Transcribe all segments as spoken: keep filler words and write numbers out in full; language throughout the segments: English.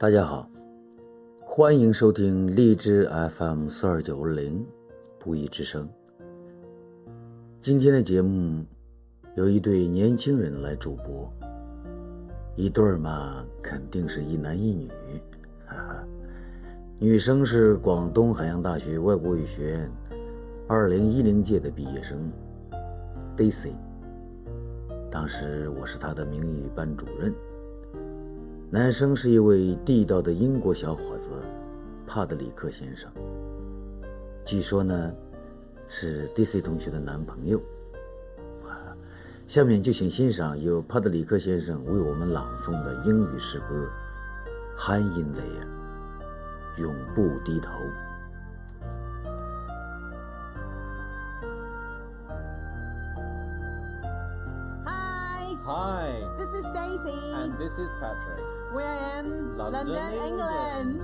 大家好，欢迎收听荔枝 F M 四二九零不义之声。今天的节目由一对年轻人来主播，一对嘛肯定是一男一女，哈哈。女生是广东海洋大学外国语学院二零一零届的毕业生 Daisy， 当时我是她的名语班主任。男生是一位地道的英国小伙子，帕德里克先生，据说呢是 Daisy 同学的男朋友。下面就请欣赏由帕德里克先生为我们朗诵的英语诗歌 Hang In There， 永不低头。Hi. This is Daisy. And this is Patrick. We're in London, London England. England.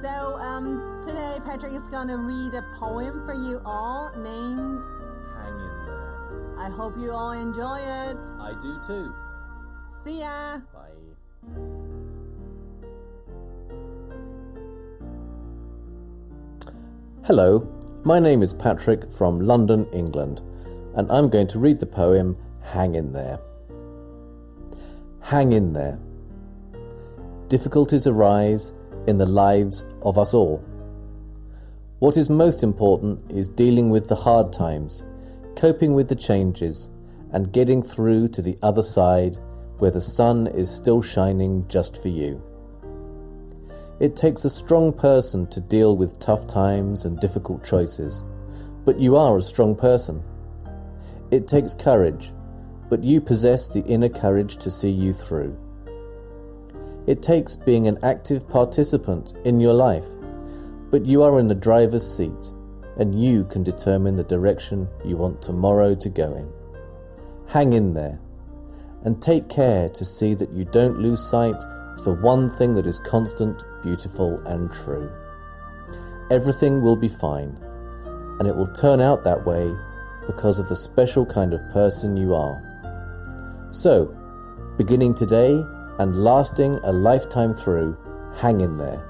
So um, today Patrick is going to read a poem for you all named Hang In There. I hope you all enjoy it. I do too. See ya. Bye. Hello, my name is Patrick from London, England, and I'm going to read the poem Hang In There. Hang in there. Difficulties arise in the lives of us all. What is most important is dealing with the hard times, coping with the changes, and getting through to the other side where the sun is still shining just for you. It takes a strong person to deal with tough times and difficult choices, but you are a strong person. It takes courage, but you possess the inner courage to see you through. It takes being an active participant in your life, but you are in the driver's seat, and you can determine the direction you want tomorrow to go in. Hang in there, and take care to see that you don't lose sight of the one thing that is constant, beautiful, and true. Everything will be fine, and it will turn out that way because of the special kind of person you are. So, beginning today and lasting a lifetime through, hang in there,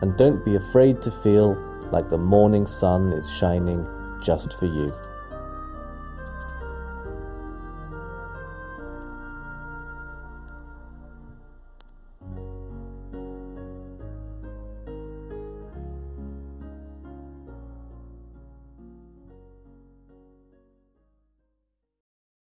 and don't be afraid to feel like the morning sun is shining just for you.